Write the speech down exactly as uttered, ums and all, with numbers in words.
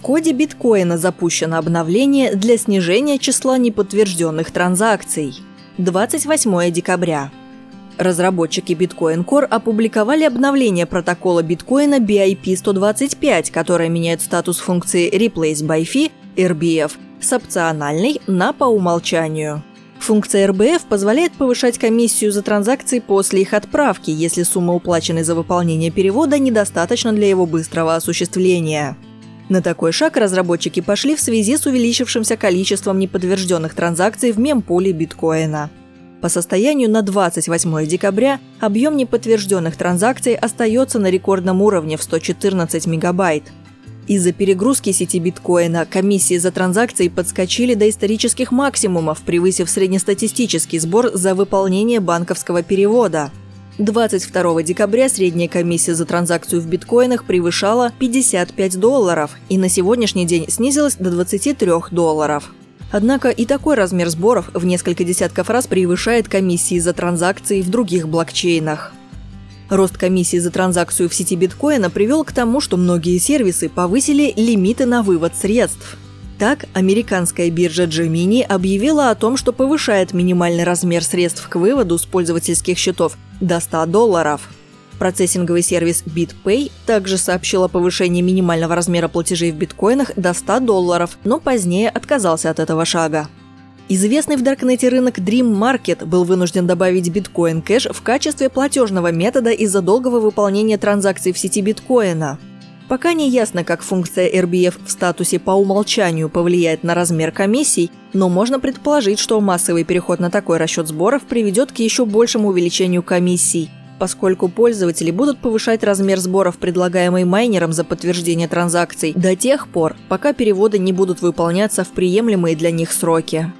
В коде биткоина запущено обновление для снижения числа неподтвержденных транзакций. двадцать восьмое декабря. Разработчики Bitcoin Core опубликовали обновление протокола биткоина би ай пи сто двадцать пять, которое меняет статус функции Replace by Fee эр би эф с опциональной на по умолчанию. Функция эр би эф позволяет повышать комиссию за транзакции после их отправки, если сумма, уплаченной за выполнение перевода, недостаточна для его быстрого осуществления. На такой шаг разработчики пошли в связи с увеличившимся количеством неподтвержденных транзакций в мемпуле биткоина. По состоянию на двадцать восьмое декабря объем неподтвержденных транзакций остается на рекордном уровне в сто четырнадцать мегабайт. Из-за перегрузки сети биткоина комиссии за транзакции подскочили до исторических максимумов, превысив среднестатистический сбор за выполнение банковского перевода. двадцать второго декабря средняя комиссия за транзакцию в биткоинах превышала пятьдесят пять долларов и на сегодняшний день снизилась до двадцати трёх долларов. Однако и такой размер сборов в несколько десятков раз превышает комиссии за транзакции в других блокчейнах. Рост комиссии за транзакцию в сети биткоина привел к тому, что многие сервисы повысили лимиты на вывод средств. Так, американская биржа Gemini объявила о том, что повышает минимальный размер средств к выводу с пользовательских счетов до ста долларов. Процессинговый сервис BitPay также сообщил о повышении минимального размера платежей в биткоинах до ста долларов, но позднее отказался от этого шага. Известный в Даркнете рынок Dream Market был вынужден добавить Bitcoin Cash в качестве платежного метода из-за долгого выполнения транзакций в сети биткоина. Пока не ясно, как функция эр би эф в статусе по умолчанию повлияет на размер комиссий, но можно предположить, что массовый переход на такой расчет сборов приведет к еще большему увеличению комиссий, поскольку пользователи будут повышать размер сборов, предлагаемый майнером за подтверждение транзакций, до тех пор, пока переводы не будут выполняться в приемлемые для них сроки.